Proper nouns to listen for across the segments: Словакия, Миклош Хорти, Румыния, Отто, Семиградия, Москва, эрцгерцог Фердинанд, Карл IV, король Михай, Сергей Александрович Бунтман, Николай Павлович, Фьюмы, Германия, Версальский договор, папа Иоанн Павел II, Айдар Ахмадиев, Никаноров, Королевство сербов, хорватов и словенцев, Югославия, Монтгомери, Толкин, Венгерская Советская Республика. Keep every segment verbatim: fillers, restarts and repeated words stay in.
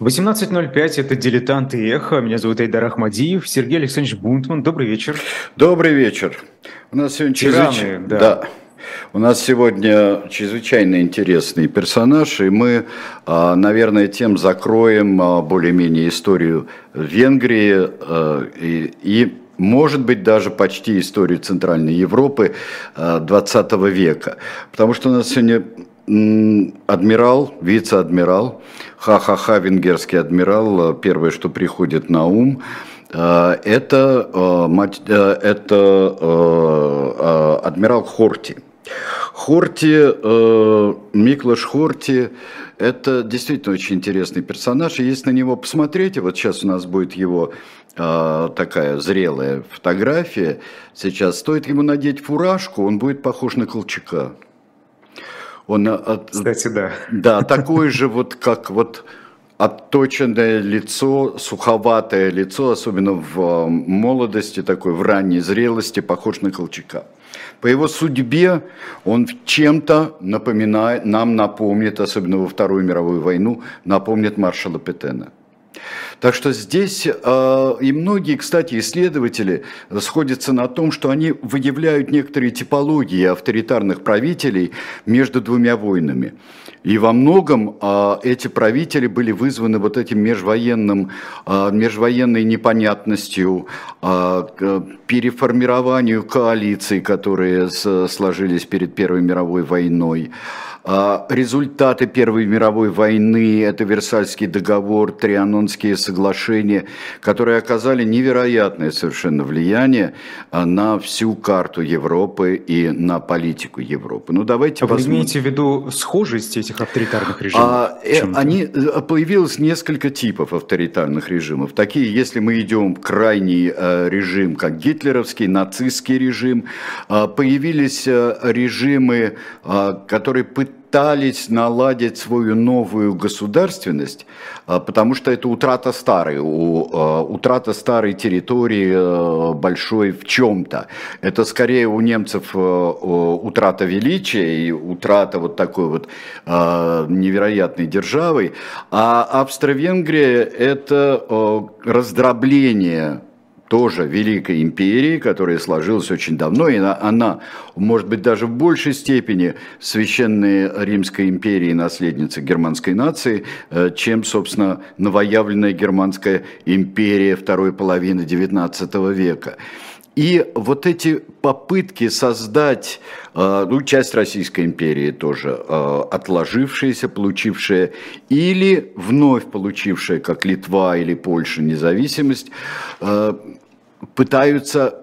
восемнадцать ноль пять, это «Дилетанты и эхо». Меня зовут Айдар Ахмадиев, Сергей Александрович Бунтман. Добрый вечер. Добрый вечер. У нас сегодня чрезвычайно... Да. Да. У нас сегодня чрезвычайно интересный персонаж, и мы, наверное, тем закроем более-менее историю Венгрии и, и, может быть, даже почти историю Центральной Европы двадцатого века. Потому что у нас сегодня... адмирал, вице-адмирал, ха-ха-ха, венгерский адмирал, первое, что приходит на ум, это, это адмирал Хорти. Хорти, Миклош Хорти, это действительно очень интересный персонаж, и если на него посмотреть, вот сейчас у нас будет его... такая зрелая фотография, сейчас стоит ему надеть фуражку, он будет похож на Колчака. Он от, Кстати, да. Да, такое же вот как вот отточенное лицо, суховатое лицо, особенно в молодости, такой в ранней зрелости, похож на Колчака. По его судьбе он чем-то напоминает, нам напомнит, особенно во Вторую мировую войну, напомнит маршала Петена. Так что здесь э, и многие, кстати, исследователи сходятся на том, что они выявляют некоторые типологии авторитарных правителей между двумя войнами. И во многом э, эти правители были вызваны вот этим межвоенным, э, межвоенной непонятностью, э, переформированию коалиций, которые с, сложились перед Первой мировой войной. Результаты Первой мировой войны – это Версальский договор, Трианонские соглашения, которые оказали невероятное совершенно влияние на всю карту Европы и на политику Европы. Ну, давайте а вы посмотрим. Имеете в виду схожесть этих авторитарных режимов? А, они, появилось несколько типов авторитарных режимов. Такие, если мы идем в крайний режим, как гитлеровский, нацистский режим, появились режимы, которые пытались пытались наладить свою новую государственность, потому что это утрата старой, утрата старой территории большой в чем-то. Это скорее у немцев утрата величия и утрата вот такой вот невероятной державы, а Австро-Венгрия это раздробление тоже Великой империи, которая сложилась очень давно, и она, она, может быть, даже в большей степени священной Римской империи, наследница германской нации, чем, собственно, новоявленная Германская империя второй половины девятнадцатого века. И вот эти попытки создать, ну, часть Российской империи тоже, отложившаяся, получившая или вновь получившая, как Литва или Польша, независимость, пытаются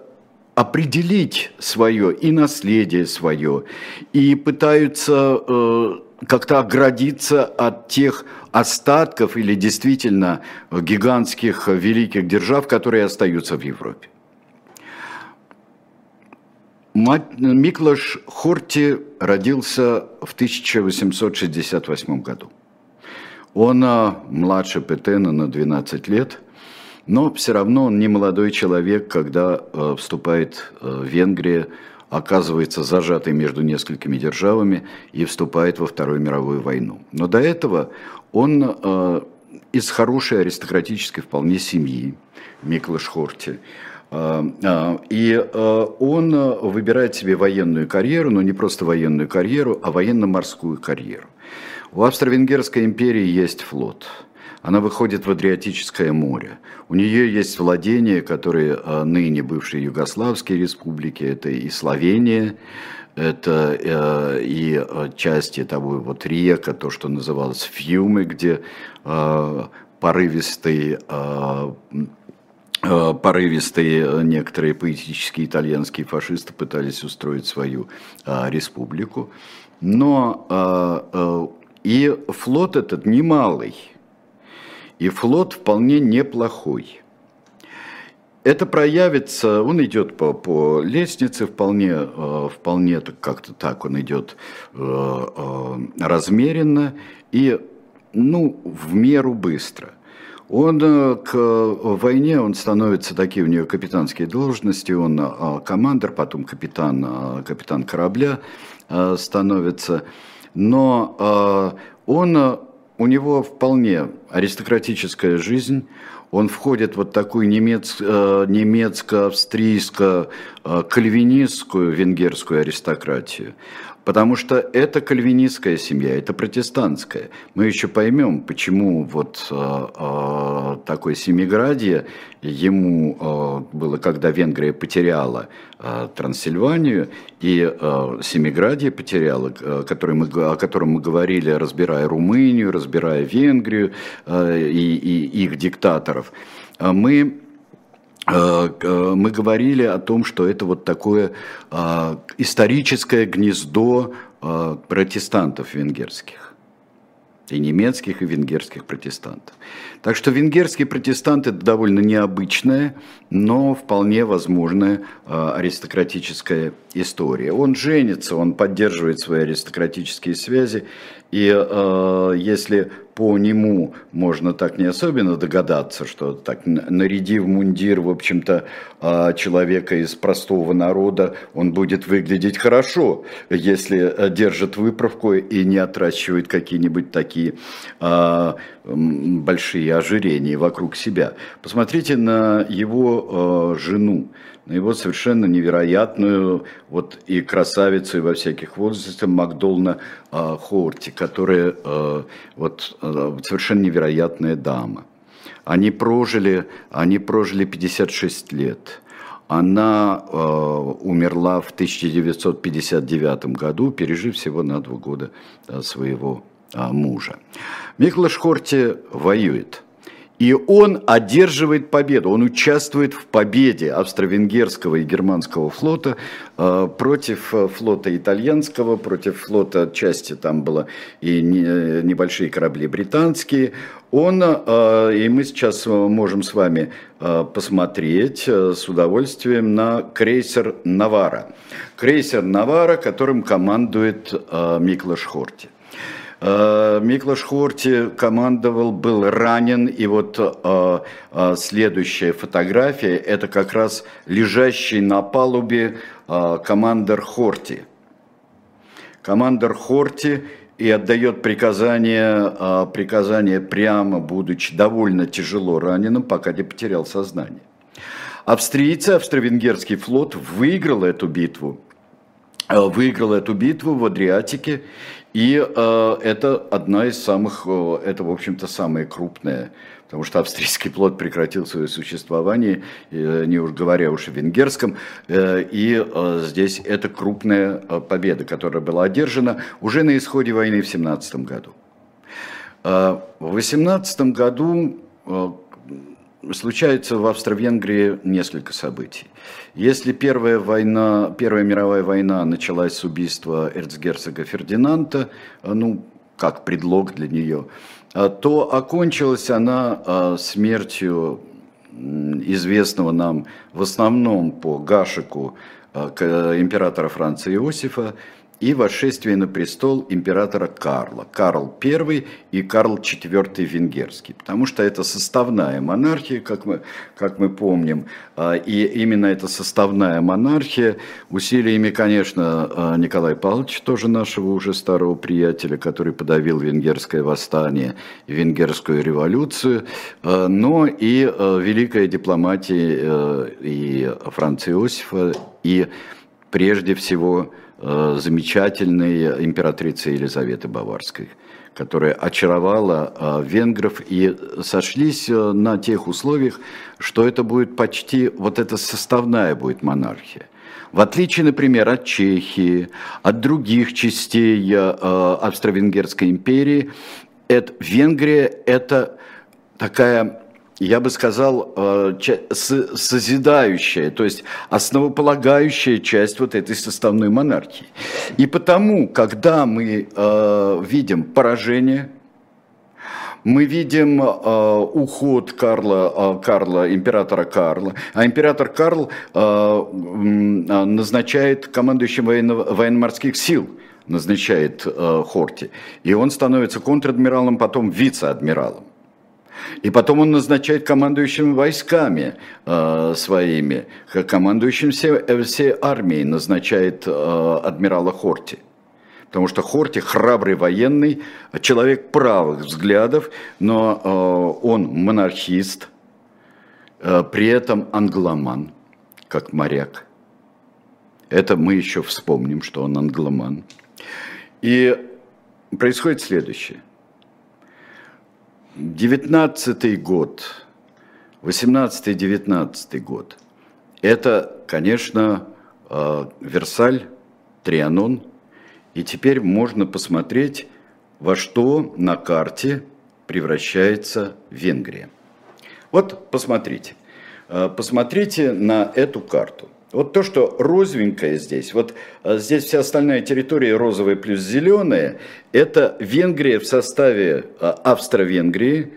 определить свое и наследие свое, и пытаются как-то оградиться от тех остатков или действительно гигантских великих держав, которые остаются в Европе. Миклош Хорти родился в тысяча восемьсот шестьдесят восьмом году. Он младше Петена на двенадцать лет, но все равно он не молодой человек, когда вступает в Венгрию, оказывается зажатой между несколькими державами и вступает во Вторую мировую войну. Но до этого он из хорошей аристократической вполне семьи, Миклош Хорти. И он выбирает себе военную карьеру, но не просто военную карьеру, а военно-морскую карьеру. У Австро-Венгерской империи есть флот. Она выходит в Адриатическое море. У нее есть владения, которые ныне бывшие югославские республики, это и Словения, это и части того вот река, то, что называлось Фьюмы, где порывистый... порывистые некоторые поэтические итальянские фашисты пытались устроить свою а, республику. Но а, а, и флот этот немалый, и флот вполне неплохой. Это проявится, он идет по, по лестнице, вполне, вполне как-то так он идет размеренно и, ну, в меру быстро. Он к войне, он становится, такие у нее капитанские должности, он командир, потом капитан, капитан корабля становится, но он У него вполне аристократическая жизнь. Он входит в вот такую немец, немецко-австрийско-кальвинистскую венгерскую аристократию. Потому что это кальвинистская семья, это протестантская. Мы еще поймем, почему вот э, такой Семиградия ему э, было, когда Венгрия потеряла э, Трансильванию, и э, Семиградия потеряла, э, который мы, о котором мы говорили, разбирая Румынию, разбирая Венгрию э, и, и их диктаторов, мы... мы говорили о том, что это вот такое историческое гнездо протестантов венгерских, и немецких, и венгерских протестантов. Так что венгерские протестанты – это довольно необычная, но вполне возможная аристократическая история. Он женится, он поддерживает свои аристократические связи, и э, если по нему можно так не особенно догадаться, что так, нарядив мундир, в общем-то, э, человека из простого народа, он будет выглядеть хорошо, если держит выправку и не отращивает какие-нибудь такие э, большие ожирения вокруг себя. Посмотрите на его э, жену, на его совершенно невероятную вот и красавицу, и во всяких возрастах Макдолна э, Хорти, которая э, вот, э, совершенно невероятная дама. Они прожили, они прожили пятьдесят шесть лет. Она э, умерла в тысяча девятьсот пятьдесят девятом году, пережив всего на два года э, своего э, мужа. Миклош Хорти воюет. И он одерживает победу, он участвует в победе австро-венгерского и германского флота э, против флота итальянского, против флота, части там было и не, небольшие корабли британские. Он, э, и мы сейчас можем с вами э, посмотреть э, с удовольствием на крейсер «Навара». Крейсер «Навара», которым командует э, Миклош Хорти. Миклош Хорти командовал, был ранен, и вот а, а, следующая фотография, это как раз лежащий на палубе а, командор Хорти. Командор Хорти и отдает приказание, а, приказание прямо, будучи довольно тяжело раненым, пока не потерял сознание. Австрийцы, австро-венгерский флот выиграл эту битву, выиграл эту битву в Адриатике. И э, это одна из самых, э, это, в общем-то, самая крупная, потому что австрийский флот прекратил свое существование, э, не уж говоря уж о венгерском, э, и э, здесь это крупная э, победа, которая была одержана уже на исходе войны в семнадцатом году. Э, в восемнадцатом году э, случается в Австро-Венгрии несколько событий. Если Первая война, Первая мировая война началась с убийства эрцгерцога Фердинанда, ну, как предлог для нее, то окончилась она смертью известного нам в основном по гашику императора Франца Иосифа и восшествие на престол императора Карла, Карл Первый и Карл Четвёртый венгерский, потому что это составная монархия, как мы, как мы помним, и именно эта составная монархия, усилиями, конечно, Николая Павловича, тоже нашего уже старого приятеля, который подавил венгерское восстание и венгерскую революцию, но и великая дипломатия и Франца Иосифа, и прежде всего замечательной императрицы Елизаветы Баварской, которая очаровала венгров, и сошлись на тех условиях, что это будет почти, вот эта составная будет монархия. В отличие, например, от Чехии, от других частей Австро-Венгерской империи, это, Венгрия – это такая... я бы сказал, созидающая, то есть основополагающая часть вот этой составной монархии. И потому, когда мы видим поражение, мы видим уход Карла, Карла, императора Карла, а император Карл назначает командующим военно-морских сил, назначает Хорти, и он становится контр-адмиралом, потом вице-адмиралом. И потом он назначает командующим войсками э, своими, командующим всей, всей армией назначает э, адмирала Хорти. потому что Хорти храбрый военный, человек правых взглядов, но он монархист, при этом англоман, как моряк. Это мы еще вспомним, что он англоман. И происходит следующее. девятнадцатый год, восемнадцатый-девятнадцатый год, это, конечно, Версаль, Трианон. И теперь можно посмотреть, во что на карте превращается Венгрия. Вот посмотрите. Посмотрите на эту карту. Вот то, что розовенькое здесь, вот здесь вся остальная территория розовая плюс зеленая, это Венгрия в составе Австро-Венгрии,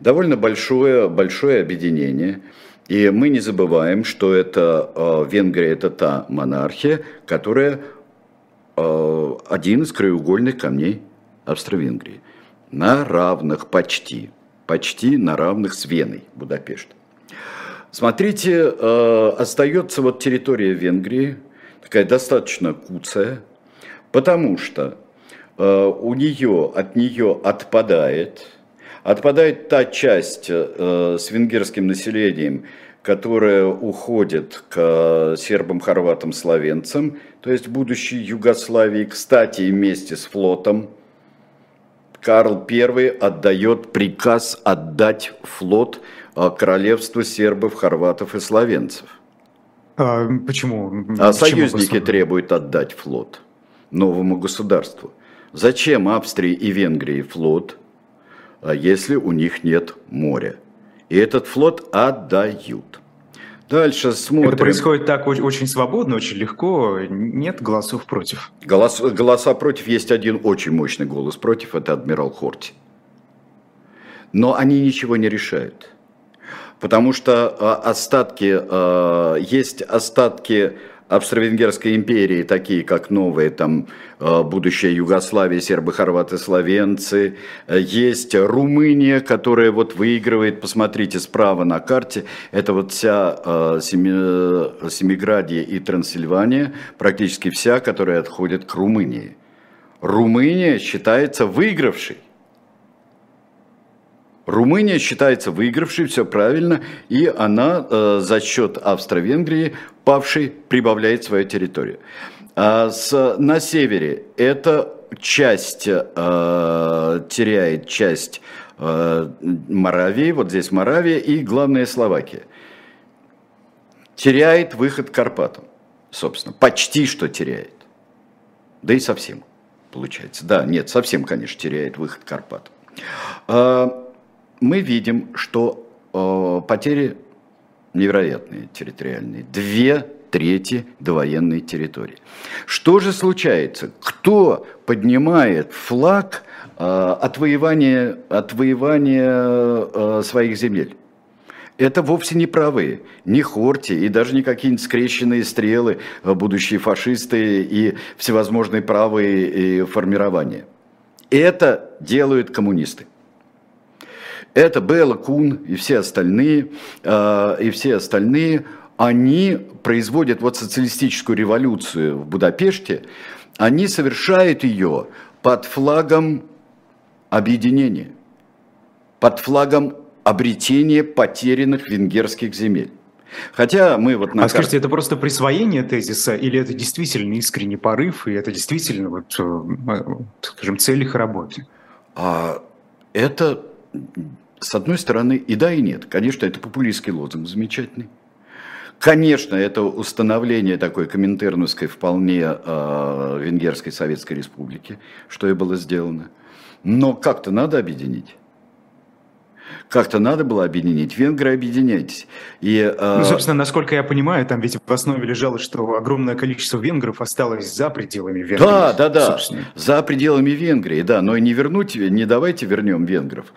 довольно большое, большое объединение. И мы не забываем, что это, Венгрия – это та монархия, которая один из краеугольных камней Австро-Венгрии. На равных почти, почти на равных с Веной, Будапештом. Смотрите, э, остается вот территория Венгрии, такая достаточно куцая, потому что э, у нее, от нее отпадает, отпадает та часть э, с венгерским населением, которая уходит к сербам, хорватам, словенцам, то есть будущей Югославии, кстати, вместе с флотом. Карл Первый отдает приказ отдать флот королевству сербов, хорватов и словенцев. А почему? А союзники почему? Требуют отдать флот новому государству. Зачем Австрии и Венгрии флот, если у них нет моря? И этот флот отдают. Дальше смотрим. Это происходит так очень свободно, очень легко, нет голосов против. Голос, голоса против, есть один очень мощный голос против, это адмирал Хорти. Но они ничего не решают. Потому что остатки, есть остатки Австро-Венгерской империи, такие как новые, там, будущая Югославия, сербы, хорваты, словенцы. Есть Румыния, которая вот выигрывает, посмотрите справа на карте, это вот вся Семиградия и Трансильвания, практически вся, которая отходит к Румынии. Румыния считается выигравшей. Румыния считается выигравшей, все правильно, и она э, за счет Австро-Венгрии, павшей, прибавляет свою территорию. А с, на севере эта часть э, теряет часть э, Моравии, вот здесь Моравия и, главное, Словакия. Теряет выход к Карпатам, собственно, почти что теряет, да и совсем получается. Да, нет, совсем, конечно, теряет выход к Карпатам. Мы видим, что э, потери невероятные территориальные. Две трети довоенной территории. Что же случается? Кто поднимает флаг э, отвоевания, отвоевания э, своих земель? Это вовсе не правые, не Хорти и даже не какие-нибудь скрещенные стрелы, будущие фашисты и всевозможные правые и формирования. Это делают коммунисты. Это Бела Кун и все остальные, э, и все остальные, они производят вот социалистическую революцию в Будапеште, они совершают ее под флагом объединения, под флагом обретения потерянных венгерских земель. Хотя мы вот на а карте... скажите, это просто присвоение тезиса, или это действительно искренний порыв, и это действительно, вот, скажем, цель их работы? А это... С одной стороны, и да, и нет. Конечно, это популистский лозунг замечательный. Конечно, это установление такой коминтерновской, вполне э, Венгерской Советской Республики, что и было сделано. Но как-то надо объединить. Как-то надо было объединить. Венгры, объединяйтесь. И, э... ну, собственно, насколько я понимаю, там ведь в основе лежало, что огромное количество венгров осталось за пределами Венгрии. Да, да, да. Собственно. За пределами Венгрии, да. Но и не вернуть, не давайте вернем венгров.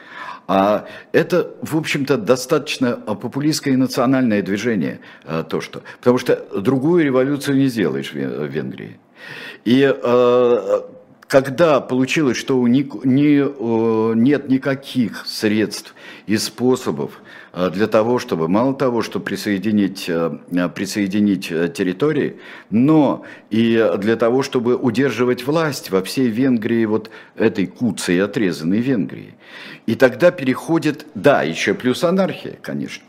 А это, в общем-то, достаточно популистское и национальное движение. То, что... Потому что другую революцию не сделаешь в Венгрии. И... Э... когда получилось, что у них нет никаких средств и способов для того, чтобы, мало того, что присоединить, присоединить территории, но и для того, чтобы удерживать власть во всей Венгрии, вот этой куцей отрезанной Венгрии. И тогда переходит, да, еще плюс анархия, конечно.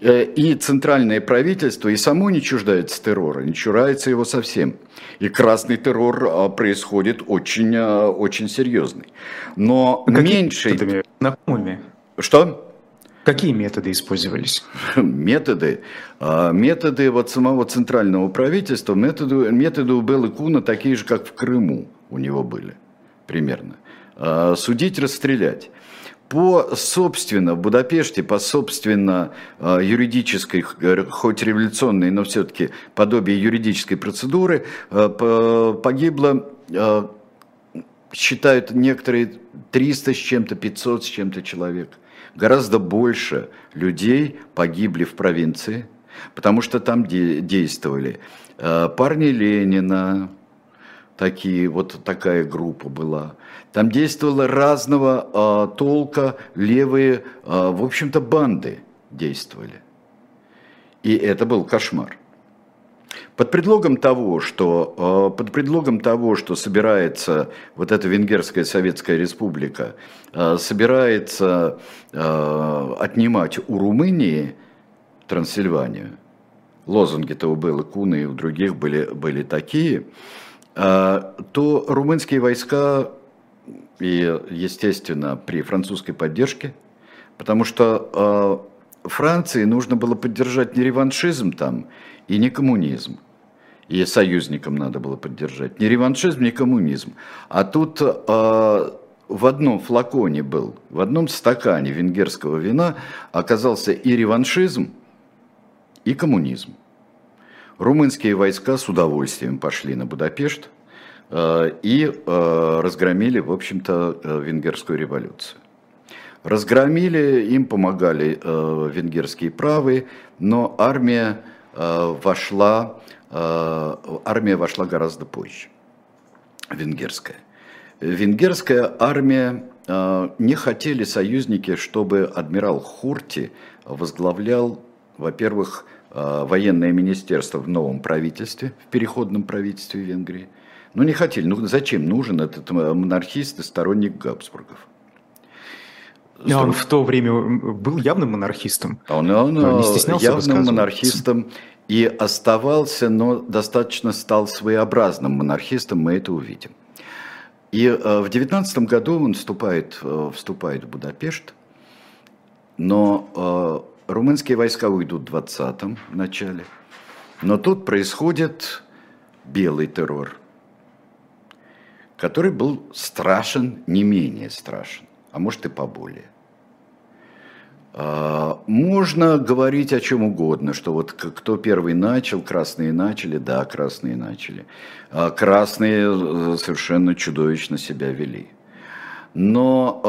И центральное правительство и само не чуждается террора, не чурается его совсем. И красный террор происходит очень, очень серьезный. Но меньше... Что? Какие методы использовались? Методы. Методы вот самого центрального правительства, методы, методы у Белы Куна такие же, как в Крыму у него были примерно. Судить, расстрелять. По собственно, в Будапеште, по собственно юридической, хоть революционной, но все-таки подобие юридической процедуры, погибло, считают некоторые, триста с чем-то, пятьсот с чем-то человек. Гораздо больше людей погибли в провинции, потому что там де- действовали парни Ленина, такие, вот такая группа была. Там действовала разного э, толка, левые, э, в общем-то, банды действовали. И это был кошмар. Под предлогом того, что, э, под предлогом того, что собирается вот эта Венгерская Советская Республика, э, собирается э, отнимать у Румынии Трансильванию, лозунги-то у Белы Куна и у других были, были такие, то румынские войска, и, естественно, при французской поддержке, потому что Франции нужно было поддержать не реваншизм там и не коммунизм, и союзникам надо было поддержать не реваншизм, не коммунизм, а тут в одном флаконе был, в одном стакане венгерского вина оказался и реваншизм, и коммунизм. Румынские войска с удовольствием пошли на Будапешт и разгромили, в общем-то, венгерскую революцию. Разгромили, им помогали венгерские правые, но армия вошла, армия вошла гораздо позже, венгерская. Венгерская армия, не хотели союзники, чтобы адмирал Хорти возглавлял, во-первых, военное министерство в новом правительстве, в переходном правительстве Венгрии. Ну, не хотели. Ну, зачем нужен этот монархист и сторонник Габсбургов? Но он в то время был явным монархистом. Он, он, он не стеснялся явным монархистом и оставался, но достаточно стал своеобразным монархистом, мы это увидим. И в девятнадцатом году он вступает, вступает в Будапешт, но... Румынские войска уйдут в двадцатом начале, но тут происходит белый террор, который был страшен, не менее страшен, а может и поболее. Можно говорить о чем угодно, что вот кто первый начал, красные начали, да, красные начали. Красные совершенно чудовищно себя вели. Но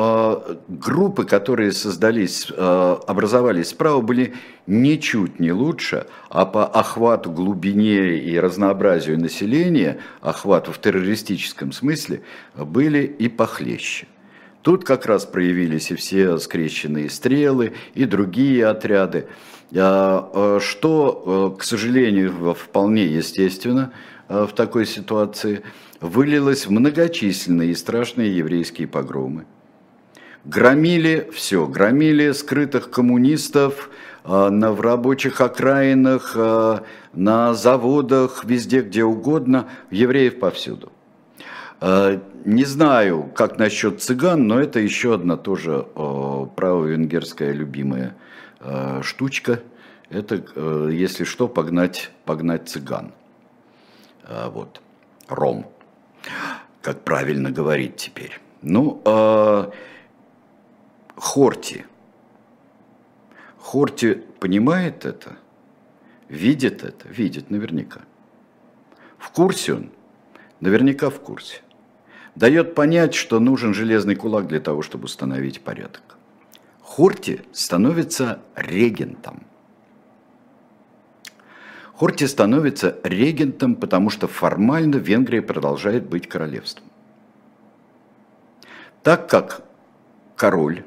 э, группы, которые создались, э, образовались справа, были ничуть не лучше, а по охвату, глубине и разнообразию населения, охвату в террористическом смысле, были и похлеще. Тут как раз проявились и все скрещенные стрелы, и другие отряды, э, что, э, к сожалению, вполне естественно э, в такой ситуации, вылилось в многочисленные и страшные еврейские погромы. Громили все, громили скрытых коммунистов э, на, в рабочих окраинах, э, на заводах, везде, где угодно, евреев повсюду. Э, не знаю, как насчет цыган, но это еще одна тоже э, право-венгерская любимая э, штучка. Это, э, если что, погнать, погнать цыган. Э, вот, ром. Как правильно говорить теперь. Ну, э, Хорти. Хорти понимает это, видит это, видит наверняка. В курсе он, наверняка в курсе. Дает понять, что нужен железный кулак для того, чтобы установить порядок. Хорти становится регентом. Хорти становится регентом, потому что формально Венгрия продолжает быть королевством. Так как король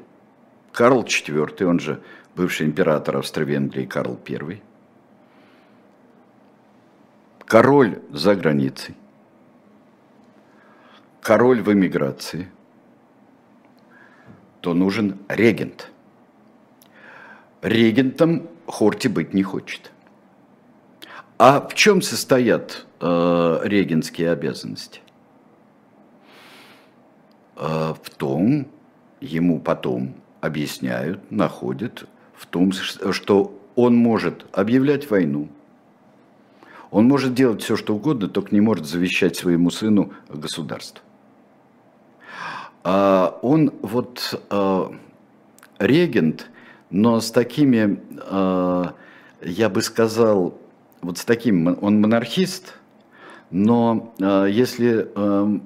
Карл четвёртый, он же бывший император Австро-Венгрии Карл первый, король за границей, король в эмиграции, то нужен регент. Регентом Хорти быть не хочет. А в чем состоят э, регентские обязанности? Э, в том, ему потом объясняют, находят, в том, что он может объявлять войну, он может делать все, что угодно, только не может завещать своему сыну государство. А он вот а, регент, но с такими, а, я бы сказал, вот с таким, он монархист, но а, если а,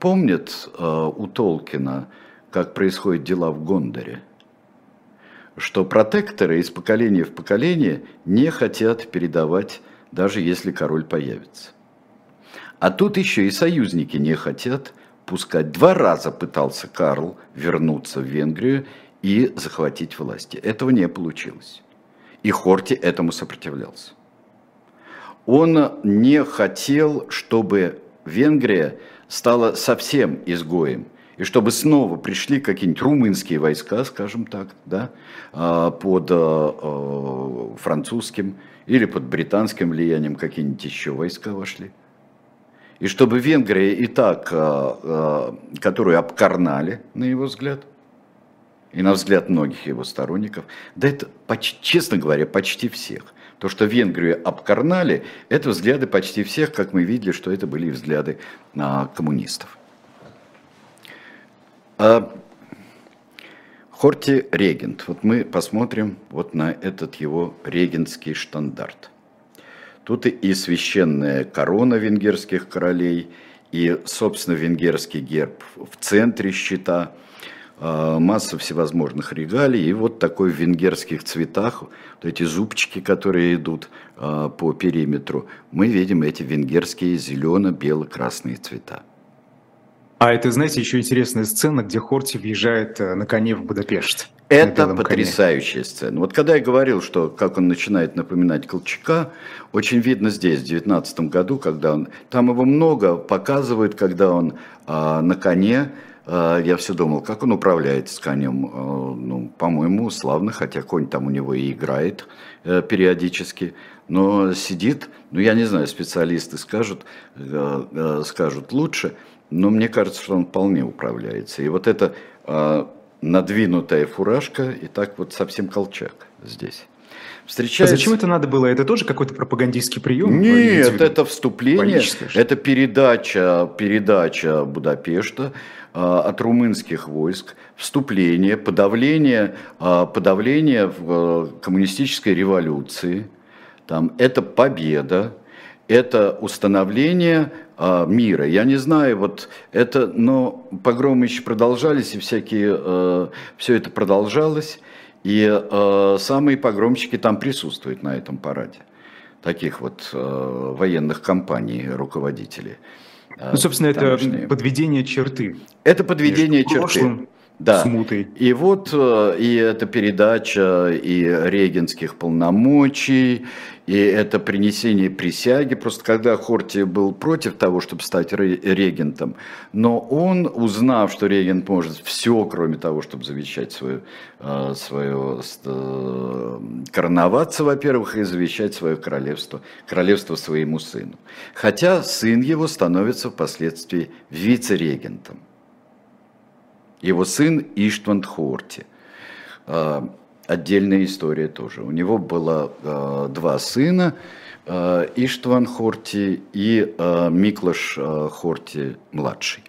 помнят а, у Толкина, как происходят дела в Гондоре, что протекторы из поколения в поколение не хотят передавать, даже если король появится. А тут еще и союзники не хотят пускать. Два раза пытался Карл вернуться в Венгрию и захватить власти. Этого не получилось. И Хорти этому сопротивлялся. Он не хотел, чтобы Венгрия стала совсем изгоем. И чтобы снова пришли какие-нибудь румынские войска, скажем так, да, под французским или под британским влиянием какие-нибудь еще войска вошли. И чтобы Венгрия и так, которую обкарнали, на его взгляд, и на взгляд многих его сторонников, да это, почти, честно говоря, почти всех. То, что Венгрию обкарнали, это взгляды почти всех, как мы видели, что это были взгляды коммунистов. А Хорти регент. Вот мы посмотрим вот на этот его регентский штандарт. Тут и священная корона венгерских королей, и, собственно, венгерский герб в центре щита, масса всевозможных регалий, и вот такой в венгерских цветах, вот эти зубчики, которые идут по периметру, мы видим эти венгерские зелено-бело-красные цвета. А это, знаете, еще интересная сцена, где Хорти въезжает на коне в Будапешт. Это потрясающая сцена. Вот когда я говорил, что как он начинает напоминать Колчака, очень видно здесь, в девятнадцатом году, когда он... Там его много показывают, когда он а, на коне. А, я все думал, как он управляет с конем. А, ну, по-моему, славно, хотя конь там у него и играет а, периодически. Но сидит, ну, я не знаю, специалисты скажут, а, а, скажут лучше... Но мне кажется, что он вполне управляется. И вот эта э, надвинутая фуражка, и так вот совсем Колчак здесь. Встречается... А зачем это надо было? Это тоже какой-то пропагандистский прием? Нет, это вступление, это передача, передача Будапешта э, от румынских войск, вступление, подавление, э, подавление в, э, коммунистической революции. Там, это победа, это установление... мира. Я не знаю, вот это, но погромы еще продолжались, и всякие, э, все это продолжалось, и э, самые погромщики там присутствуют на этом параде, таких вот э, военных компаний, руководителей. Э, ну, собственно, тамошние. Это подведение черты. Это подведение между черты. Прошлым, да. Смутой. И вот, э, и это передача и регенских полномочий, и это принесение присяги. Просто когда Хорти был против того, чтобы стать регентом, но он, узнав, что регент может все, кроме того, чтобы завещать свою, свою короноваться, во-первых, и завещать свое королевство, королевство своему сыну. Хотя сын его становится впоследствии вице-регентом. Его сын Иштван Хорти. Отдельная история тоже. У него было э, два сына, э, Иштван Хорти и э, Миклош э, Хорти-младший.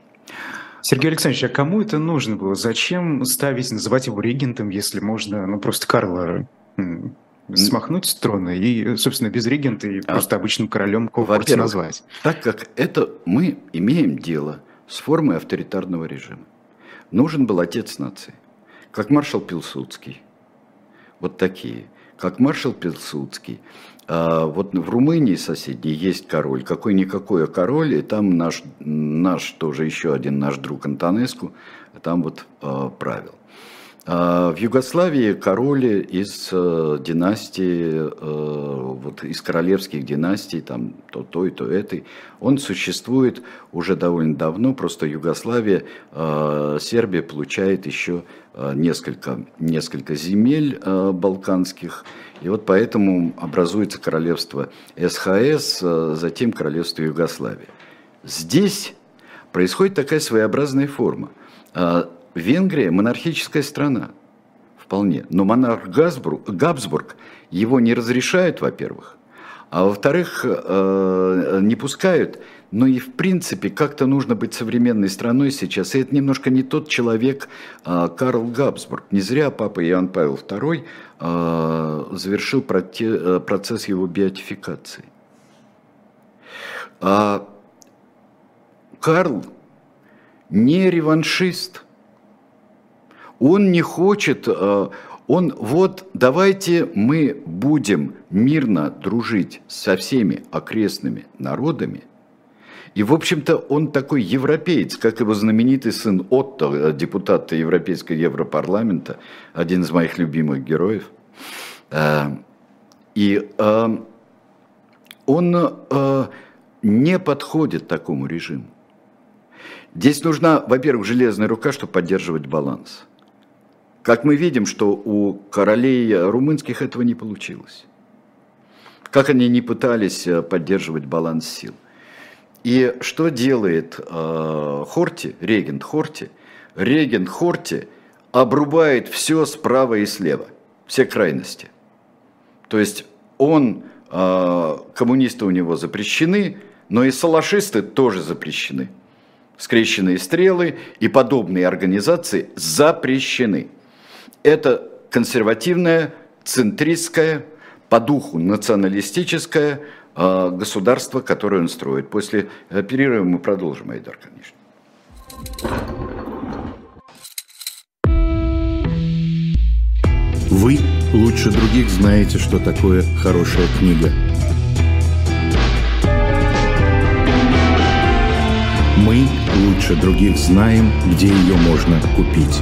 Сергей Александрович, а кому это нужно было? Зачем ставить, называть его регентом, если можно, ну, просто Карла смахнуть с трона и, собственно, без регента и просто а, обычным королем Хорти назвать? Так как это мы имеем дело с формой авторитарного режима. Нужен был отец нации, как маршал Пилсудский. вот такие, как маршал Пилсудский. Вот в Румынии соседней есть король, какой-никакой король, и там наш, наш тоже еще один наш друг Антонеску там вот правил. В Югославии короли из династии, вот из королевских династий, там то той, то этой, он существует уже довольно давно, просто Югославия, Сербия получает еще несколько, несколько земель балканских, и вот поэтому образуется королевство СХС, затем королевство Югославии. Здесь происходит такая своеобразная форма. Венгрия – монархическая страна, вполне, но монарх Габсбург, Габсбург его не разрешают, во-первых, а во-вторых, не пускают, но и в принципе как-то нужно быть современной страной сейчас, и это немножко не тот человек Карл Габсбург, не зря папа Иоанн Павел второй завершил процесс его беатификации. Карл не реваншист. Он не хочет, он вот давайте мы будем мирно дружить со всеми окрестными народами. И, в общем-то, он такой европеец, как его знаменитый сын Отто, депутат Европейского Европарламента, один из моих любимых героев. И он не подходит такому режиму. Здесь нужна, во-первых, железная рука, чтобы поддерживать баланс. Как мы видим, что у королей румынских этого не получилось. Как они не пытались поддерживать баланс сил. И что делает э, Хорти, регент Хорти? Регент Хорти обрубает все справа и слева, все крайности. То есть он, э, коммунисты у него запрещены, но и салашисты тоже запрещены. Скрещенные стрелы и подобные организации запрещены. Это консервативное, центристское, по духу националистическое э, государство, которое он строит. После перерыва мы продолжим, Айдар, конечно. Вы лучше других знаете, что такое хорошая книга. Мы лучше других знаем, где ее можно купить.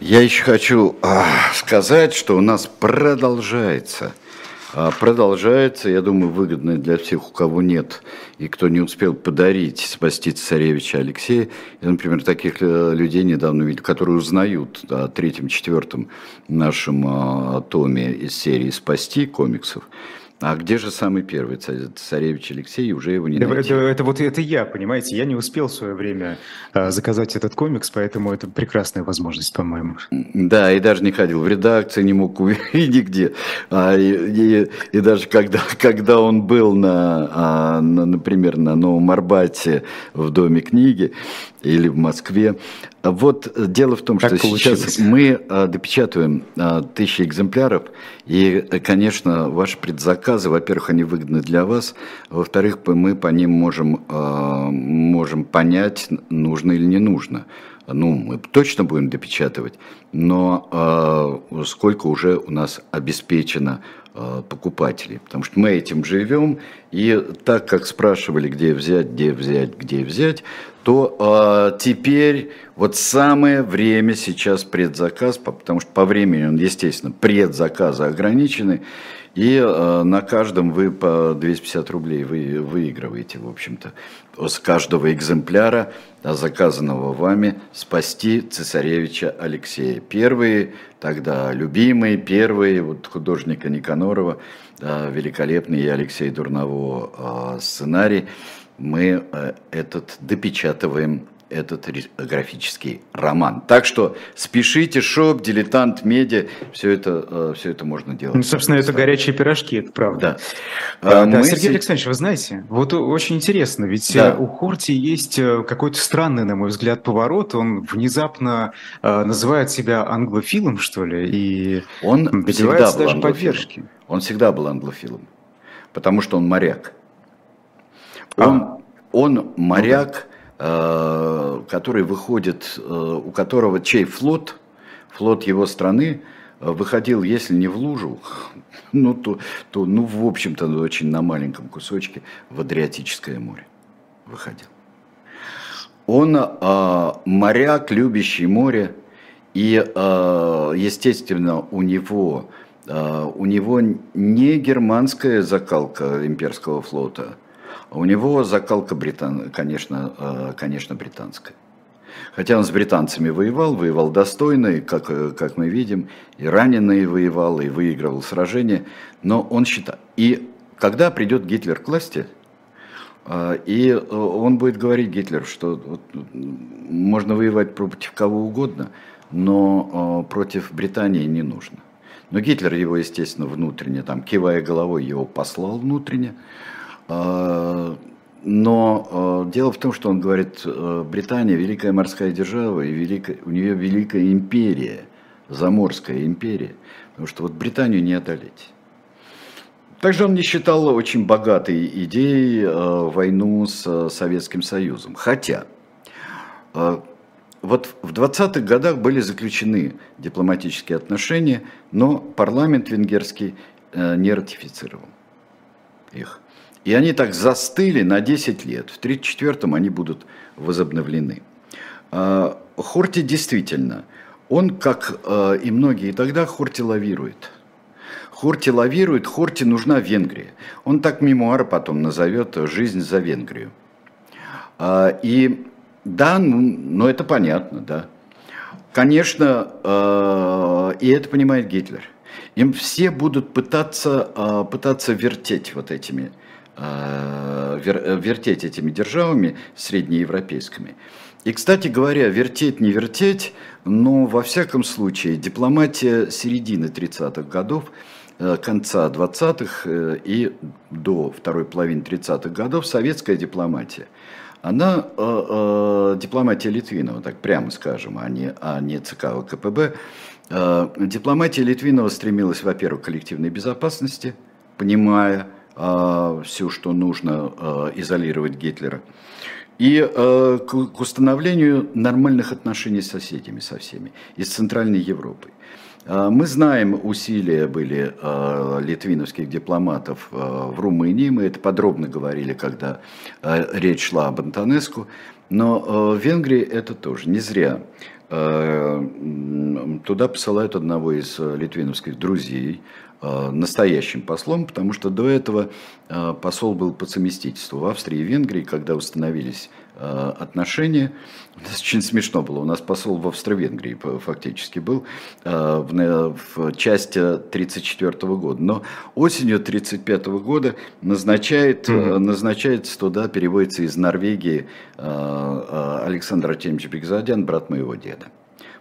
Я еще хочу сказать, что у нас продолжается, продолжается, я думаю, выгодно для всех, у кого нет, и кто не успел подарить, спасти цесаревича Алексея. Я, например, таких людей недавно видел, которые узнают о третьем, четвертом нашем томе из серии «Спасти» комиксов. А где же самый первый цесаревич Алексей, уже его не найти? Это, это, вот, это я, понимаете, я не успел в свое время а, заказать этот комикс, поэтому это прекрасная возможность, по-моему. Да, и даже не ходил в редакцию, не мог увидеть нигде. А, и, и, и даже когда, когда он был, на, а, на, например, на Новом Арбате в Доме книги или в Москве. Вот дело в том, так что получилось. Сейчас мы а, допечатываем а, тысячи экземпляров, и, конечно, ваши предзаказы, во-первых, они выгодны для вас, во-вторых, мы по ним можем, а, можем понять, нужно или не нужно. Ну, мы точно будем допечатывать, но а, сколько уже у нас обеспечено а, покупателей, потому что мы этим живем, и так как спрашивали, где взять, где взять, где взять, то э, теперь вот самое время сейчас предзаказ, потому что по времени он, естественно, предзаказы ограничены, и э, на каждом вы по двести пятьдесят рублей вы выигрываете, в общем-то, с каждого экземпляра, да, заказанного вами, «Спасти цесаревича Алексея». Первые, тогда любимые, первые, вот художника Никанорова, да, великолепный, и Алексея Дурново э, сценарий. Мы этот допечатываем, этот графический роман. Так что спешите, шоп, дилетант, медиа, все это, все это можно делать. Ну, собственно, это горячие пирожки, это правда. Да. Да, мы... Сергей Александрович, вы знаете, вот очень интересно, ведь да. у Хорти есть какой-то странный, на мой взгляд, поворот. Он внезапно называет себя англофилом, что ли, и он добивается даже поддержки. Он всегда был англофилом, потому что он моряк. Он, а, он моряк, ну, да. э, который выходит, э, у которого чей флот, флот его страны, э, выходил, если не в лужу, ну, то, то ну, в общем-то, очень на маленьком кусочке в Адриатическое море выходил. Он э, моряк, любящий море, и, э, естественно, у него, э, у него не германская закалка имперского флота, у него закалка, британ... конечно, конечно, британская. Хотя он с британцами воевал, воевал достойно, и, как, как мы видим, и раненый воевал, и выигрывал сражения, но он считал. И когда придет Гитлер к власти, и он будет говорить Гитлеру, что вот можно воевать против кого угодно, но против Британии не нужно. Но Гитлер его, естественно, внутренне, там, кивая головой, его послал внутренне. Но дело в том, что он говорит, Британия великая морская держава, и великая, у нее великая империя, заморская империя, потому что вот Британию не одолеть. Также он не считал очень богатой идеей войну с Советским Союзом. Хотя вот в двадцатых годах были заключены дипломатические отношения, но парламент венгерский не ратифицировал их. И они так застыли на десять лет. В тридцать четвёртом они будут возобновлены. Хорти действительно, он, как и многие тогда, Хорти лавирует. Хорти лавирует, Хорти нужна Венгрия. Он так мемуар потом назовет «Жизнь за Венгрию». И да, ну, ну это понятно, да. Конечно, и это понимает Гитлер. Им все будут пытаться, пытаться вертеть вот этими... вертеть этими державами среднеевропейскими. И, кстати говоря, вертеть не вертеть, но во всяком случае дипломатия середины тридцатых годов, конца двадцатых и до второй половины тридцатых годов, советская дипломатия, она дипломатия Литвинова, так прямо скажем, а не, а не ЦК ВКПБ, дипломатия Литвинова стремилась, во-первых, к коллективной безопасности, понимая все, что нужно изолировать Гитлера, и к установлению нормальных отношений с соседями, со всеми, из Центральной Европы. Мы знаем, усилия были литвиновских дипломатов в Румынии, мы это подробно говорили, когда речь шла об Антонеску, но в Венгрии это тоже не зря. Туда посылают одного из литвиновских друзей, настоящим послом, потому что до этого посол был по совместительству в Австрии и Венгрии, когда установились отношения. У нас очень смешно было, у нас посол в Австро-Венгрии фактически был в части тридцать четвёртого года, но осенью тридцать пятого года назначает, mm-hmm. назначается туда, переводится из Норвегии Александр Артемьевич Бегзадян, брат моего деда.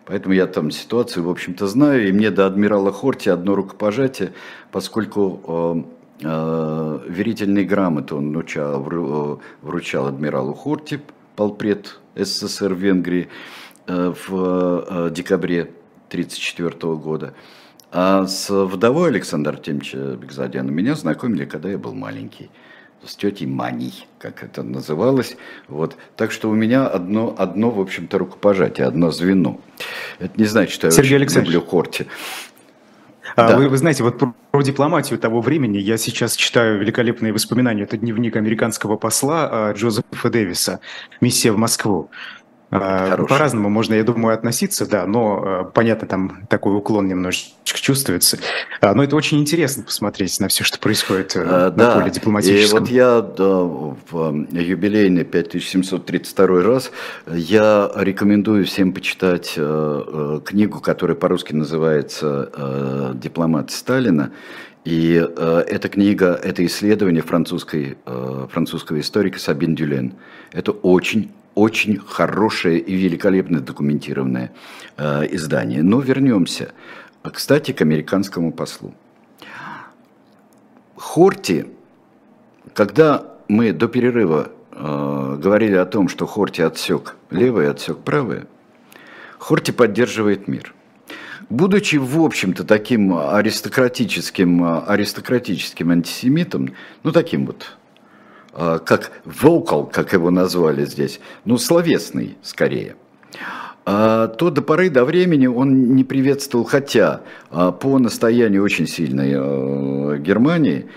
Поэтому я там ситуацию, в общем-то, знаю, и мне до адмирала Хорти одно рукопожатие, поскольку э, э, верительные грамоты он вручал, вручал адмиралу Хорти, полпред СССР Венгрии, э, в э, декабре тридцать четвёртого года. А с вдовой Александра Артемьевича Бегзадяна меня знакомили, когда я был маленький. С тетей Маней, как это называлось. Вот. Так что у меня одно, одно, в общем-то, рукопожатие, одно звено. Это не значит, что я Сергей очень люблю Хорти. Да. Вы, вы знаете, вот про, про дипломатию того времени я сейчас читаю великолепные воспоминания. Это дневник американского посла Джозефа Дэвиса «Миссия в Москву». Хороший. По-разному можно, я думаю, относиться, да, но, понятно, там такой уклон немножечко чувствуется. Но это очень интересно посмотреть на все, что происходит а, на да. поле дипломатическом. И вот я да, в юбилейный пять тысяч семьсот тридцать второй раз я рекомендую всем почитать книгу, которая по-русски называется «Дипломат Сталина». И э, эта книга, это исследование французской, э, французского историка Сабин Дюлен. Это очень-очень хорошее и великолепно документированное э, издание. Но вернемся, кстати, к американскому послу. Хорти, когда мы до перерыва э, говорили о том, что Хорти отсек левое, отсек правое, Хорти поддерживает мир. Будучи, в общем-то, таким аристократическим, аристократическим антисемитом, ну, таким вот, как vocal, как его назвали здесь, ну, словесный, скорее, то до поры до времени он не приветствовал, хотя по настоянию очень сильной Германии,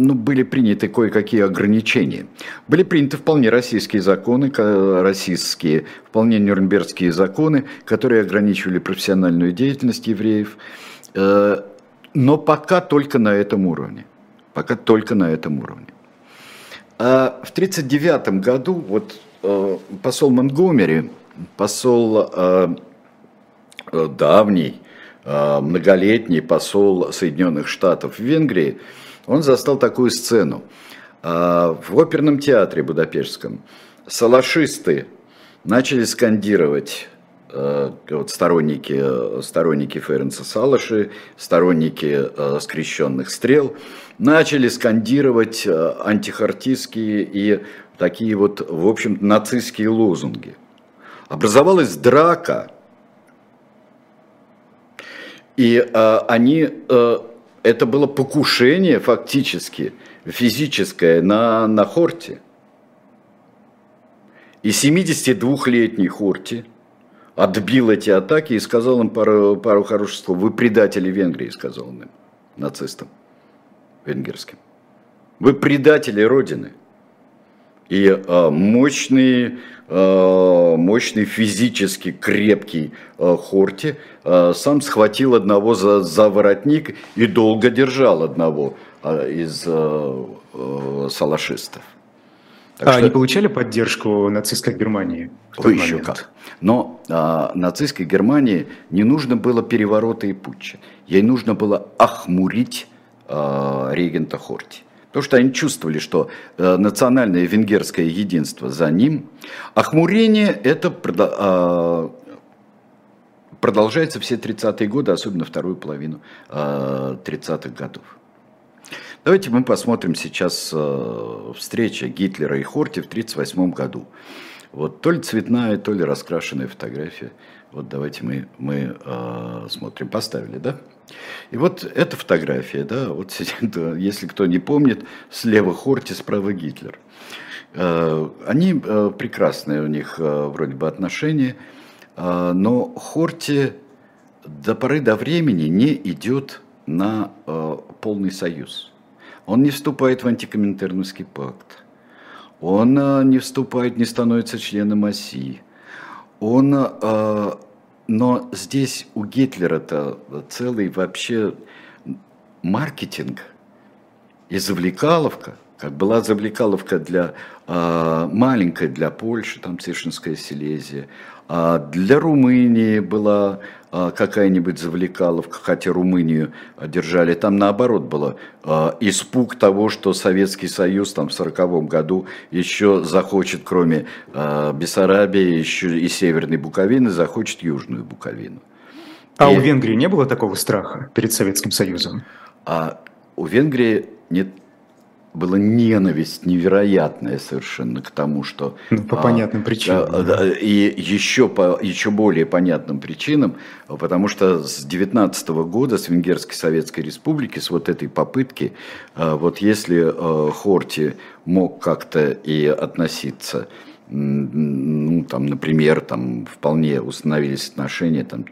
ну, были приняты кое-какие ограничения. Были приняты вполне российские законы, российские, вполне нюрнбергские законы, которые ограничивали профессиональную деятельность евреев. Но пока только на этом уровне. Пока только на этом уровне. А в тысяча девятьсот тридцать девятом году вот посол Монтгомери, посол давний, многолетний посол Соединенных Штатов в Венгрии, он застал такую сцену. В оперном театре будапештском салашисты начали скандировать, вот сторонники, сторонники Ференца Салаши, сторонники скрещенных стрел, начали скандировать антихартистские и такие вот, в общем-то, нацистские лозунги. Образовалась драка, и они... Это было покушение фактически, физическое, на, на Хорти. И семидесятидвухлетний Хорти отбил эти атаки и сказал им пару, пару хороших слов. Вы предатели Венгрии, сказал он им, нацистам венгерским. Вы предатели Родины. И э, мощный, э, мощный, физически крепкий э, Хорти э, сам схватил одного за, за воротник и долго держал одного э, из э, э, салашистов. Так а что... они получали поддержку нацистской Германии? Вы еще как. Но э, нацистской Германии не нужно было переворота и путча. Ей нужно было охмурить э, регента Хорти. Потому что они чувствовали, что национальное венгерское единство за ним. Охмурение это продолжается все тридцатые годы, особенно вторую половину тридцатых годов. Давайте мы посмотрим сейчас встречу Гитлера и Хорти в тридцать восьмом году. Вот то ли цветная, то ли раскрашенная фотография. Вот давайте мы, мы э, смотрим, поставили, да? И вот эта фотография, да, вот если кто не помнит, слева Хорти, справа Гитлер. Э, они э, прекрасные у них э, вроде бы отношения, э, но Хорти до поры до времени не идет на э, полный союз. Он не вступает в антикоминтерновский пакт. Он э, не вступает, не становится членом ОСИ. Он, э, но здесь у Гитлера-то целый вообще маркетинг и завлекаловка, как была завлекаловка для, э, маленькая для Польши, там Цишинская Силезия, а для Румынии была э, какая-нибудь завлекаловка, хотя Румынию держали, там наоборот было э, испуг того, что Советский Союз там в сороковом году еще захочет, кроме э, Бессарабии, еще и Северной Буковины, захочет Южную Буковину. А и... у Венгрии не было такого страха перед Советским Союзом? А у Венгрии нет. Была ненависть невероятная совершенно к тому, что... Ну, по понятным а, причинам. Да, да. И еще, по, еще более понятным причинам, потому что с девятнадцатого года, с Венгерской Советской Республики, с вот этой попытки, вот если Хорти мог как-то и относиться, ну, там, например, там вполне установились отношения, там,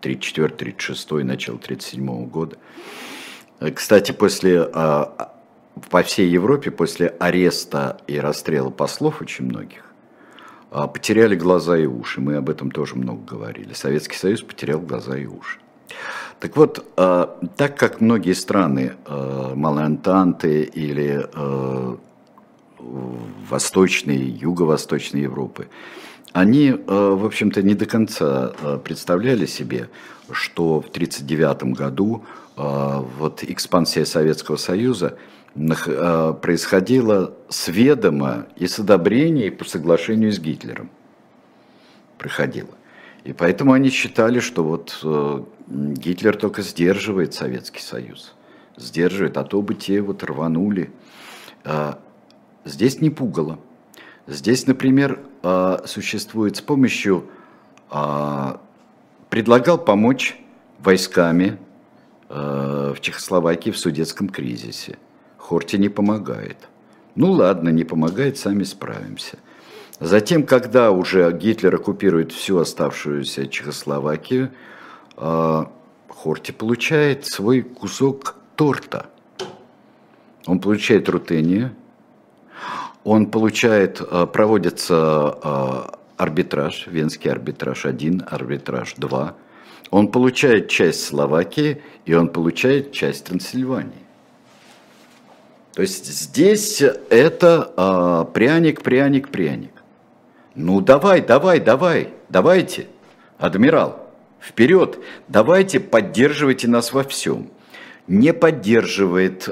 тридцать четвёртый тридцать шестой, начало тридцать седьмого года. Кстати, после, по всей Европе после ареста и расстрела послов очень многих потеряли глаза и уши. Мы об этом тоже много говорили. Советский Союз потерял глаза и уши. Так вот, так как многие страны Малой Антанты или Восточной, Юго-Восточной Европы, они, в общем-то, не до конца представляли себе, что в тысяча девятьсот тридцать девятом году вот экспансия Советского Союза происходила сведомо и с одобрения, и по соглашению с Гитлером проходила. И поэтому они считали, что вот Гитлер только сдерживает Советский Союз, сдерживает, а то бы те вот рванули. Здесь не пугало. Здесь, например, существует с помощью, предлагал помочь войсками в Чехословакии в судетском кризисе. Хорти не помогает. Ну ладно, не помогает, сами справимся. Затем, когда уже Гитлер оккупирует всю оставшуюся Чехословакию, Хорти получает свой кусок торта. Он получает Рутению, он получает, проводится арбитраж, венский арбитраж один, арбитраж два. Он получает часть Словакии и он получает часть Трансильвании. То есть здесь это пряник, пряник, пряник. Ну давай, давай, давай, давайте, адмирал, вперед, давайте, поддерживайте нас во всем. Не поддерживает,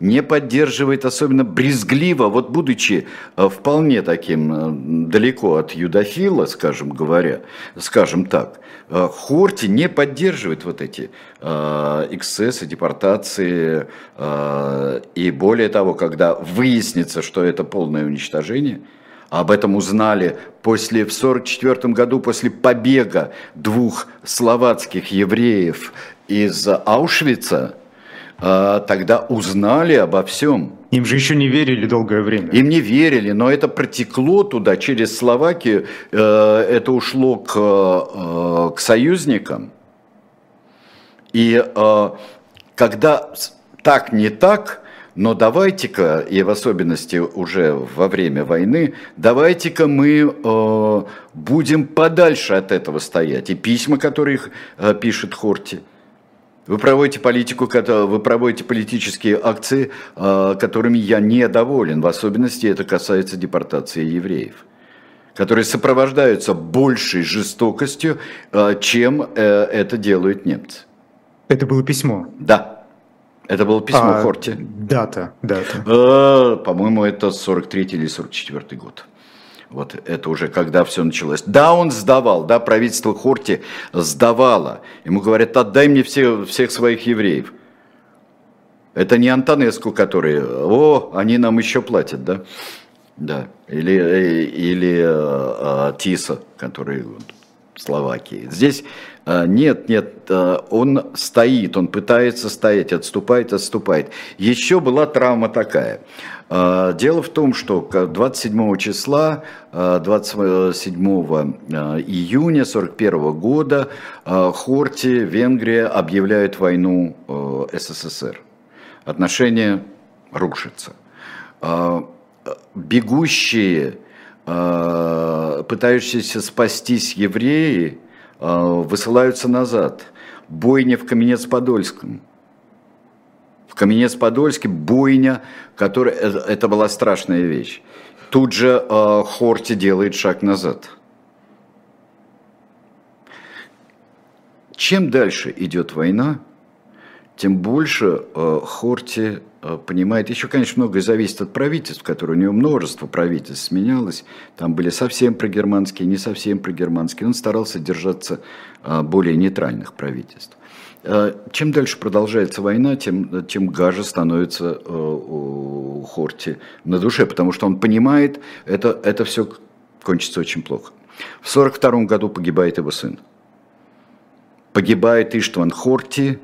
не поддерживает особенно брезгливо, вот будучи вполне таким далеко от юдофила, скажем говоря, скажем так, Хорти не поддерживает вот эти эксцессы, депортации, и более того, когда выяснится, что это полное уничтожение. Об этом узнали после, в сорок четвёртом году, после побега двух словацких евреев из Аушвица, тогда узнали обо всем. Им же еще не верили долгое время. Им не верили, но это протекло туда, через Словакию, это ушло к, к союзникам. И когда так не так... Но давайте-ка, и в особенности уже во время войны, давайте-ка мы э, будем подальше от этого стоять. И письма, которые э, пишет Хорти. Вы проводите политику, вы проводите политические акции, э, которыми я недоволен. В особенности это касается депортации евреев, которые сопровождаются большей жестокостью, э, чем э, это делают немцы. Это было письмо? Да. Это было письмо а, Хорти. Дата, дата. Э, по-моему, это сорок третий или сорок четвёртый год. Вот это уже когда все началось. Да, он сдавал, да, правительство Хорти сдавало. Ему говорят, отдай мне все, всех своих евреев. Это не Антонеску, которые, о, они нам еще платят, да? Да. Или, или а, Тиса, который в Словакии. Здесь... Нет, нет, он стоит, он пытается стоять, отступает, отступает. Еще была травма такая. Дело в том, что двадцать седьмого числа, двадцать седьмого июня сорок первого года Хорти, Венгрия объявляют войну СССР. Отношения рушатся. Бегущие, пытающиеся спастись евреи, высылаются назад. Бойня в Каменец-Подольском. В Каменец-Подольске бойня, которая... Это была страшная вещь. Тут же э, Хорти делает шаг назад. Чем дальше идет война, тем больше э, Хорти э, понимает. Еще, конечно, многое зависит от правительств, которые у него множество правительств сменялось. Там были совсем прогерманские, не совсем прогерманские. Он старался держаться э, более нейтральных правительств. Э, чем дальше продолжается война, тем, тем гаже становится э, у Хорти на душе, потому что он понимает, это, это все кончится очень плохо. В сорок втором году погибает его сын. Погибает Иштван Хорти.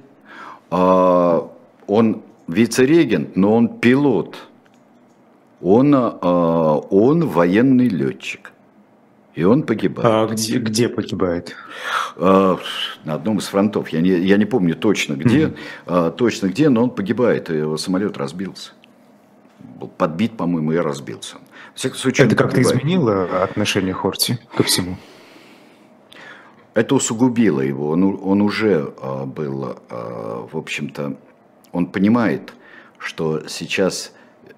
Он вице-регент, но он пилот, он, он военный летчик. И он погибает. А где, где погибает? На одном из фронтов. Я не, я не помню точно где, mm-hmm. точно где, но он погибает. Его самолет разбился. Был подбит, по-моему, и разбился. В всяком случае, это как-то изменило отношение Хорти ко всему? Это усугубило его. Он, он уже был, в общем-то, он понимает, что сейчас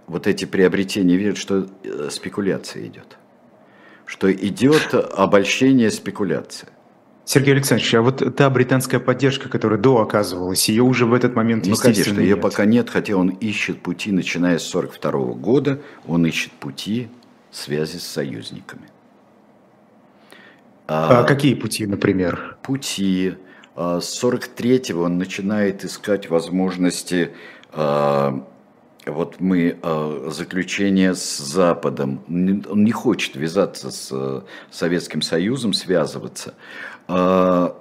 вот эти приобретения верят, что спекуляция идет. Что идет обольщение, спекуляции. Сергей Александрович, а вот та британская поддержка, которая до оказывалась, ее уже в этот момент, ну, естественно, конечно, ее нет. пока нет, хотя он ищет пути, начиная с тысяча девятьсот сорок второго года, он ищет пути связи с союзниками. А, а какие пути, например? Пути. С сорок третьего он начинает искать возможности, вот мы, заключение с Западом. Он не хочет вязаться с Советским Союзом, связываться. С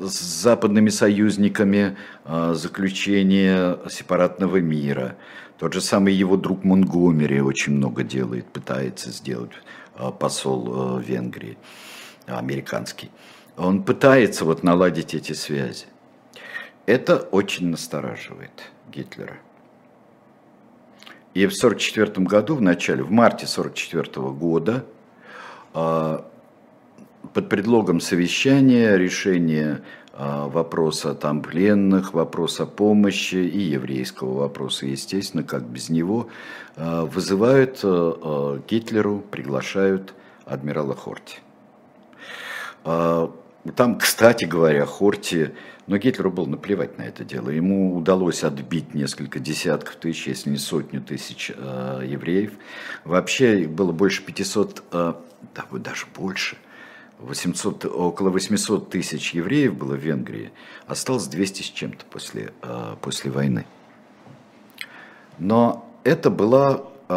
западными союзниками заключение сепаратного мира. Тот же самый его друг Монтгомери очень много делает, пытается сделать, посол Венгрии, американский. Он пытается вот наладить эти связи. Это очень настораживает Гитлера. И в сорок четвёртом году, в начале, в марте сорок четвёртого года, под предлогом совещания, решения вопроса там пленных, вопроса помощи и еврейского вопроса, естественно, как без него, вызывают Гитлеру, приглашают адмирала Хорти. Там, кстати говоря, Хорти, но Гитлеру было наплевать на это дело. Ему удалось отбить несколько десятков тысяч, если не сотню тысяч э, евреев. Вообще было больше пятисот, э, да, даже больше, восемьсот, около восьмисот тысяч евреев было в Венгрии. Осталось двести с чем-то после, э, после войны. Но это была э,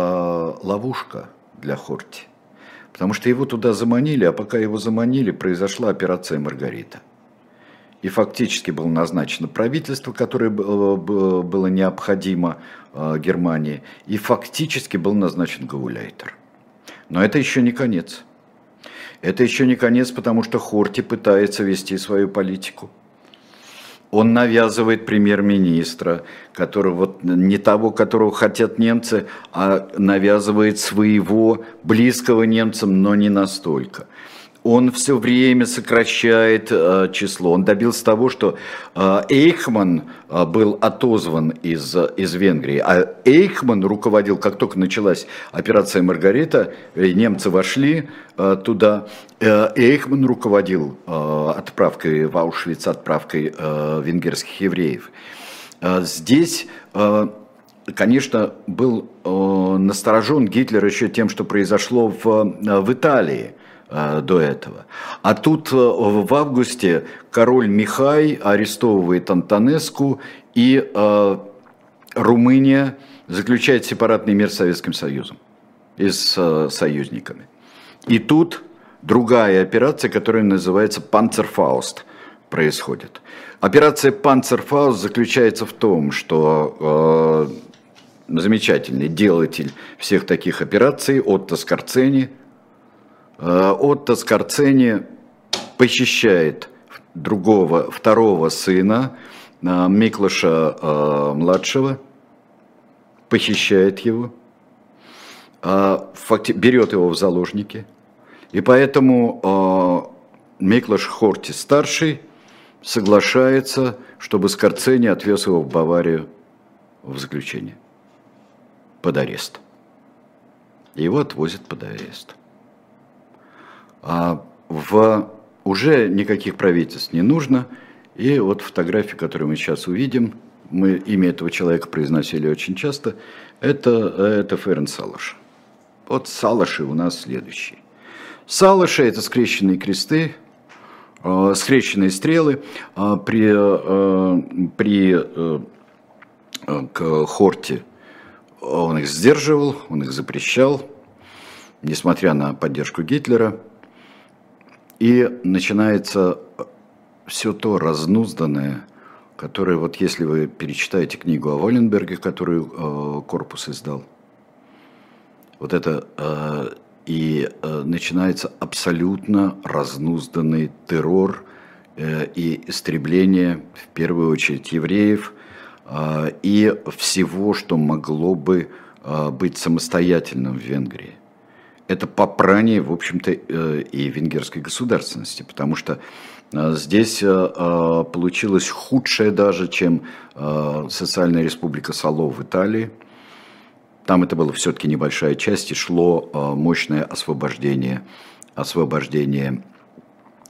ловушка для Хорти. Потому что его туда заманили, а пока его заманили, произошла операция «Маргарита». И фактически было назначено правительство, которое было необходимо Германии, и фактически был назначен гауляйтер. Но это еще не конец. Это еще не конец, потому что Хорти пытается вести свою политику. Он навязывает премьер-министра, которого, вот, не того, которого хотят немцы, а навязывает своего, близкого немцам, но не настолько. Он все время сокращает э, число. Он добился того, что э, Эйхман э, был отозван из, из Венгрии. А Эйхман руководил, как только началась операция «Маргарита», и немцы вошли э, туда, Эйхман руководил отправкой в Аушвиц, отправкой венгерских евреев. Здесь, конечно, был насторожен Гитлер еще тем, что произошло в, в Италии до этого. А тут в августе король Михай арестовывает Антонеску, и Румыния заключает сепаратный мир с Советским Союзом и с союзниками. И тут другая операция, которая называется «Панцерфауст», происходит. Операция «Панцерфауст» заключается в том, что э, замечательный делатель всех таких операций Отто Скорцени, э, Отто Скорцени похищает другого, второго сына, э, Миклоша э, младшего, похищает его, э, факти- берет его в заложники. И поэтому э, Миклош Хорти-старший соглашается, чтобы Скорцени отвез его в Баварию в заключение, под арест. Его отвозят под арест. А в, уже никаких правительств не нужно. И вот фотографии, которые мы сейчас увидим, мы имя этого человека произносили очень часто, это, это Ференц Салаши. Вот Салаши у нас следующий. Салаши – это скрещенные кресты, э, скрещенные стрелы э, при, э, при э, к Хорти. Он их сдерживал, он их запрещал, несмотря на поддержку Гитлера. И начинается все то разнузданное, которое, вот если вы перечитаете книгу о Валенберге, которую э, корпус издал, вот это... Э, и э, начинается абсолютно разнузданный террор э, и истребление, в первую очередь, евреев э, и всего, что могло бы э, быть самостоятельным в Венгрии. Это попрание, в общем-то, э, и венгерской государственности, потому что э, здесь э, получилось худшее даже, чем э, социальная республика Сало в Италии. Там это была все-таки небольшая часть, и шло мощное освобождение, освобождение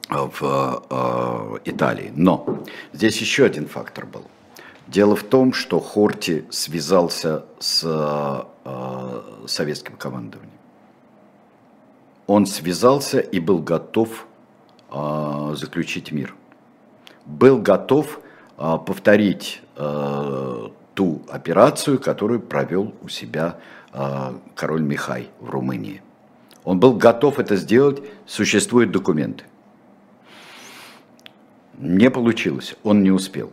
в Италии. Но здесь еще один фактор был. Дело в том, что Хорти связался с советским командованием. Он связался и был готов заключить мир. Был готов повторить ту операцию, которую провел у себя э, король Михай в Румынии. Он был готов это сделать, существуют документы. Не получилось, он не успел.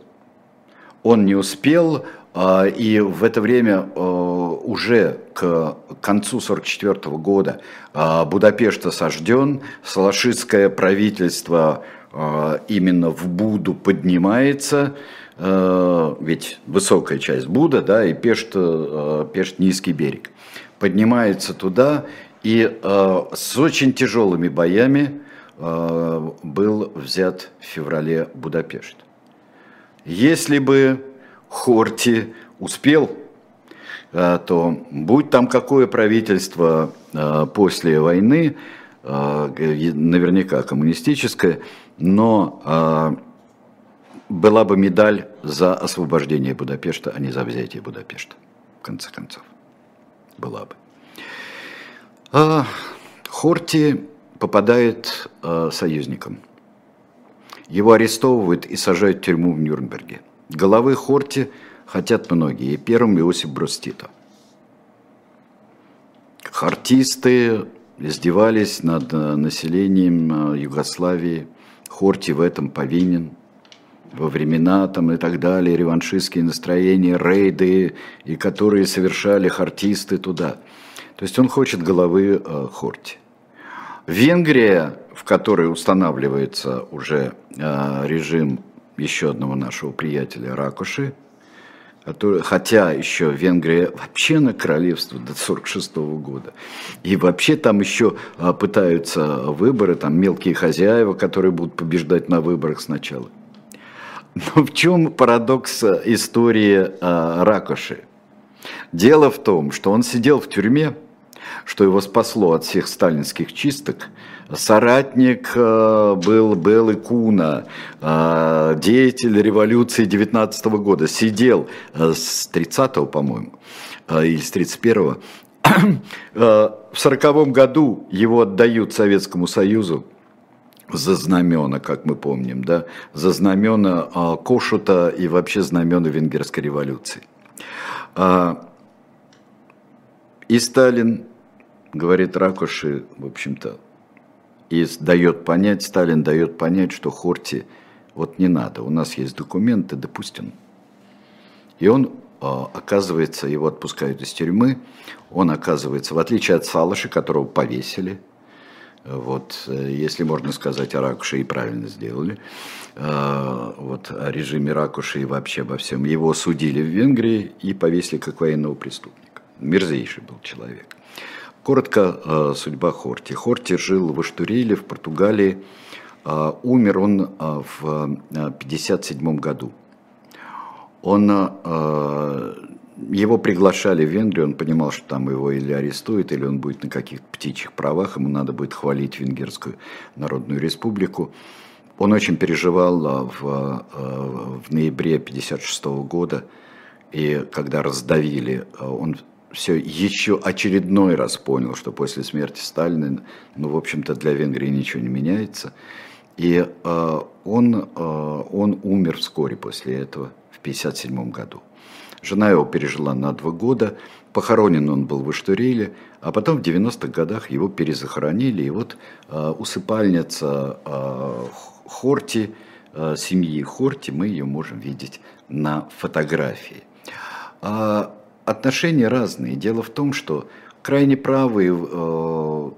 Он не успел, э, и в это время э, уже к концу тысяча девятьсот сорок четвёртого года э, Будапешт осажден, салашистское правительство э, именно в Буду поднимается, ведь высокая часть Буда, да, и Пешт, Пешт низкий берег, поднимается туда, и с очень тяжелыми боями был взят в феврале Будапешт. Если бы Хорти успел, то будь там какое правительство после войны, наверняка коммунистическое, но была бы медаль за освобождение Будапешта, а не за взятие Будапешта, в конце концов. Была бы. А Хорти попадает а, союзником. Его арестовывают и сажают в тюрьму в Нюрнберге. Головы Хорти хотят многие. Первым Иосиф Брос Тито. Хортисты издевались над населением Югославии. Хорти в этом повинен. Во времена там и так далее, реваншистские настроения, рейды, и которые совершали хортисты туда. То есть он хочет головы э, Хорти. Венгрия, в которой устанавливается уже э, режим еще одного нашего приятеля Ракуши, который, хотя еще Венгрия вообще на королевство до сорок шестого года, и вообще там еще э, пытаются выборы, там мелкие хозяева, которые будут побеждать на выборах сначала. Но в чем парадокс истории э, Ракуши? Дело в том, что он сидел в тюрьме, что его спасло от всех сталинских чисток. Соратник э, был Белы Куна, э, деятель революции девятнадцатого года. Сидел э, с тридцатого, по-моему, э, или с тридцать первого. В сороковом году его отдают Советскому Союзу. За знамена, как мы помним, да, за знамена а, Кошута и вообще знамена Венгерской революции. А, и Сталин говорит Ракуши, в общем-то, и дает понять, Сталин дает понять, что Хорти вот не надо, у нас есть документы, допустим. И он а, оказывается, его отпускают из тюрьмы, он оказывается, в отличие от Салаши, которого повесили. Вот, если можно сказать о Ракуше, и правильно сделали, вот, о режиме Ракуши и вообще обо всем. Его судили в Венгрии и повесили как военного преступника. Мерзейший был человек. Коротко судьба Хорти. Хорти жил в Эштуриле, в Португалии. Умер он в тысяча девятьсот пятьдесят седьмом году. Он, его приглашали в Венгрию, он понимал, что там его или арестуют, или он будет на каких-то птичьих правах, ему надо будет хвалить Венгерскую Народную Республику. Он очень переживал в, в ноябре тысяча девятьсот пятьдесят шестого года, и когда раздавили, он все еще очередной раз понял, что после смерти Сталина, ну, в общем-то, для Венгрии ничего не меняется. И он, он умер вскоре после этого, в тысяча девятьсот пятьдесят седьмом году. Жена его пережила на два года, похоронен он был в Эштуриле, а потом в девяностых годах его перезахоронили. И вот э, усыпальница э, Хорти, э, семьи Хорти, мы ее можем видеть на фотографии. Э, отношения разные. Дело в том, что Крайне правые э,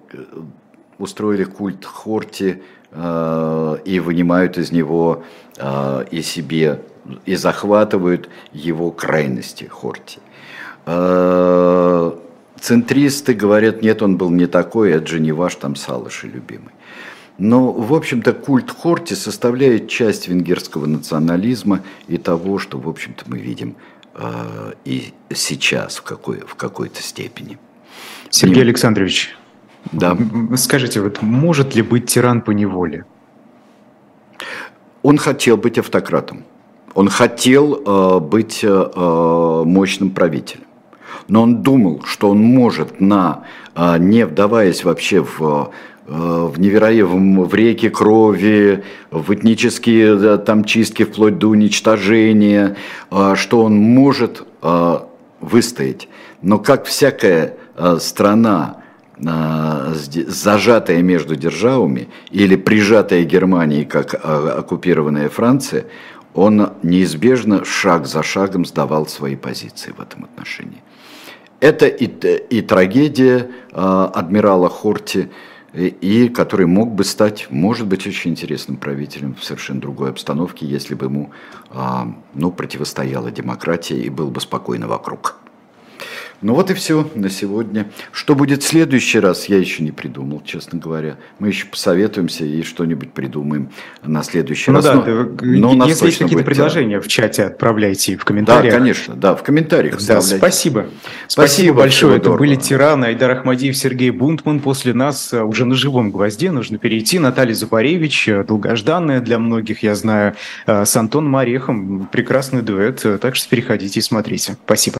устроили культ Хорти э, и вынимают из него э, и себе, и захватывают его крайности Хорти. Э, центристы говорят, нет, он был не такой, это же не ваш там Салаши любимый. Но, в общем-то, культ Хорти составляет часть венгерского национализма и того, что, в общем-то, мы видим э, и сейчас в, какой, в какой-то степени. Сергей Ним... Александрович, да. Скажите, вот может ли быть тиран по неволе? Он хотел быть автократом, он хотел э, быть э, мощным правителем. Но он думал, что он может, на, э, не вдаваясь вообще в... в невероятном, в реки крови, в этнические да, там чистки вплоть до уничтожения, что он может выстоять. Но как всякая страна, зажатая между державами или прижатая Германией, как оккупированная Франция, он неизбежно шаг за шагом сдавал свои позиции в этом отношении. Это и, и трагедия адмирала Хорти, и который мог бы стать, может быть, очень интересным правителем в совершенно другой обстановке, если бы ему ну, противостояла демократия и было бы спокойно вокруг. Ну вот и все на сегодня. Что будет в следующий раз, я еще не придумал, честно говоря. Мы еще посоветуемся и что-нибудь придумаем на следующий ну раз. Да, но, но у нас если есть какие-то предложения в чате, отправляйте в комментариях. Да, конечно, да, в комментариях. Да, спасибо. спасибо. Спасибо большое. Это дорого. Были тираны Айдар Ахмадиев, Сергей Бунтман. После нас уже на живом гвозде нужно перейти. Наталья Запаревич, долгожданная для многих, я знаю, с Антоном Орехом. Прекрасный дуэт, так что переходите и смотрите. Спасибо.